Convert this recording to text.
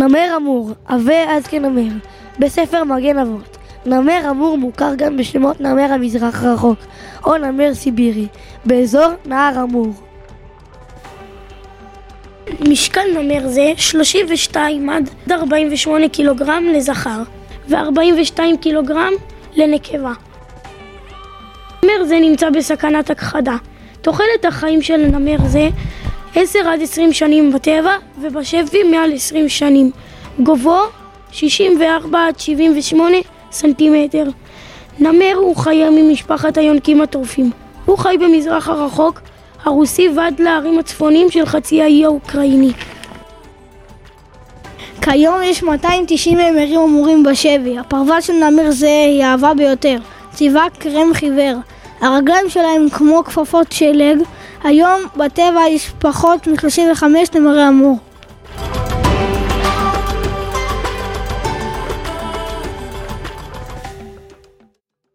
נמר אמור, הווה אז כנמר, בספר מגן אבות. נמר אמור מוכר גם בשמות נמר המזרח רחוק, או נמר סיבירי, באזור נהר אמור. משקל נמר זה 32 עד 48 קילוגרם לזכר, ו42 קילוגרם לנקבה. נמר זה נמצא בסכנת הכחדה. תוחלת החיים של נמר זה 10 עד 20 שנים בטבע, ובשבי מעל 20 שנים. גובהו 64 עד 78 סנטימטר. נמר הוא חיה ממשפחת היונקים הטורפים. הוא חי במזרח הרחוק, הרוסי ועד להרים הצפונים של חצי האי האוקראיני. כיום יש 290 נמרים אמורים בשבי. הפרווה של נמר זה היא האהבה ביותר. צבעה קרם חיוור. הרגליים שלהם כמו כפפות שלג. היום בטבע יש פחות מ-35 נמרי אמור.